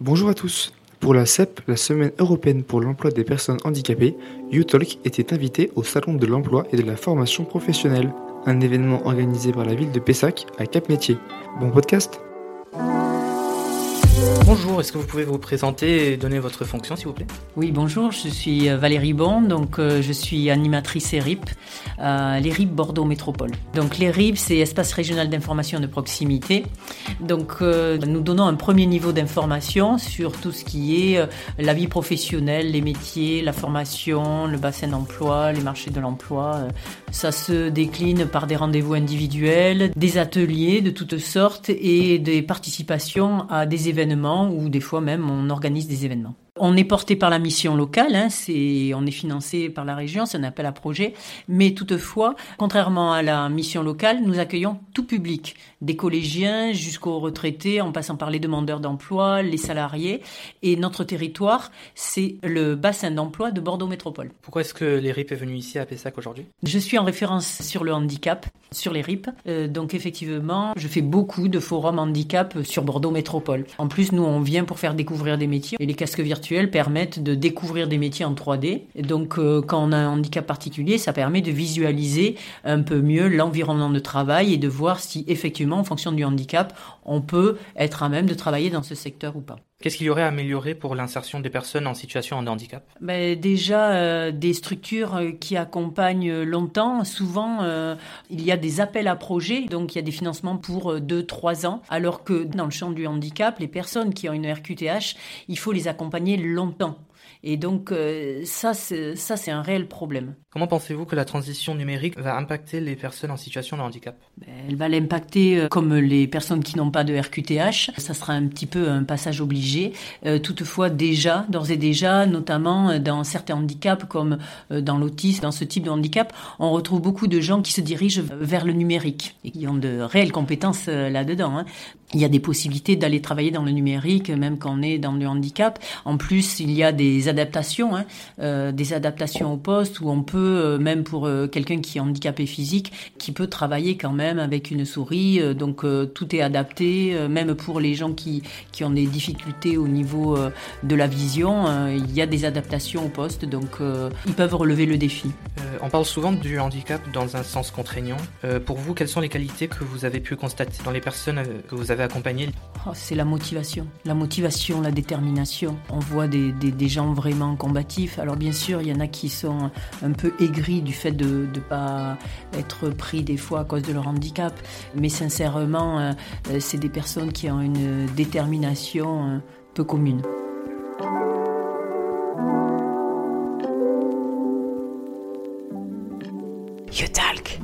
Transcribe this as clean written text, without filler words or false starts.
Bonjour à tous. Pour la CEP, la Semaine Européenne pour l'Emploi des Personnes Handicapées, UTalk était invité au Salon de l'Emploi et de la Formation Professionnelle, un événement organisé par la ville de Pessac à Cap-Métier. Bon podcast. Bonjour, est-ce que vous pouvez vous présenter et donner votre fonction s'il vous plaît ? Oui, bonjour, je suis Valérie Bon, donc je suis animatrice ERIP, l'ERIP Bordeaux Métropole. Donc l'ERIP, c'est Espace Régional d'Information de Proximité. Donc nous donnons un premier niveau d'information sur tout ce qui est la vie professionnelle, les métiers, la formation, le bassin d'emploi, les marchés de l'emploi. Ça se décline par des rendez-vous individuels, des ateliers de toutes sortes et des participations à des événements ou des fois même on organise des événements. On est porté par la mission locale, on est financé par la région, c'est un appel à projet, mais toutefois, contrairement à la mission locale, nous accueillons tout public, des collégiens jusqu'aux retraités, en passant par les demandeurs d'emploi, les salariés, et notre territoire, c'est le bassin d'emploi de Bordeaux Métropole. Pourquoi est-ce que l'ERIP est venu ici à Pessac aujourd'hui ? Je suis en référence sur le handicap, sur l'ERIP, donc effectivement, je fais beaucoup de forums handicap sur Bordeaux Métropole. En plus, nous, on vient pour faire découvrir des métiers, et les casques virtuels permettent de découvrir des métiers en 3D. Et donc, quand on a un handicap particulier, ça permet de visualiser un peu mieux l'environnement de travail et de voir si, effectivement, en fonction du handicap, on peut être à même de travailler dans ce secteur ou pas. Qu'est-ce qu'il y aurait à améliorer pour l'insertion des personnes en situation de handicap ? Déjà, des structures qui accompagnent longtemps. Souvent, il y a des appels à projets, donc il y a des financements pour 2-3 ans, alors que dans le champ du handicap, les personnes qui ont une RQTH, il faut les accompagner longtemps. Et donc, c'est un réel problème. Comment pensez-vous que la transition numérique va impacter les personnes en situation de handicap ? Elle va l'impacter comme les personnes qui n'ont pas de RQTH. Ça sera un petit peu un passage obligé. Toutefois, d'ores et déjà, notamment dans certains handicaps comme dans l'autisme, dans ce type de handicap, on retrouve beaucoup de gens qui se dirigent vers le numérique et qui ont de réelles compétences là-dedans. Il y a des possibilités d'aller travailler dans le numérique, même quand on est dans le handicap. En plus, il y a des adaptations au poste où on peut, même pour quelqu'un qui est handicapé physique, qui peut travailler quand même avec une souris, donc tout est adapté, même pour les gens qui ont des difficultés au niveau de la vision, il y a des adaptations au poste, donc ils peuvent relever le défi. On parle souvent du handicap dans un sens contraignant. Pour vous, quelles sont les qualités que vous avez pu constater dans les personnes que vous avez accompagnées ? C'est la motivation, la détermination. On voit des gens vraiment combatifs. Alors bien sûr, il y en a qui sont un peu aigris du fait de ne pas être pris des fois à cause de leur handicap. Mais sincèrement, c'est des personnes qui ont une détermination peu commune. UTalk.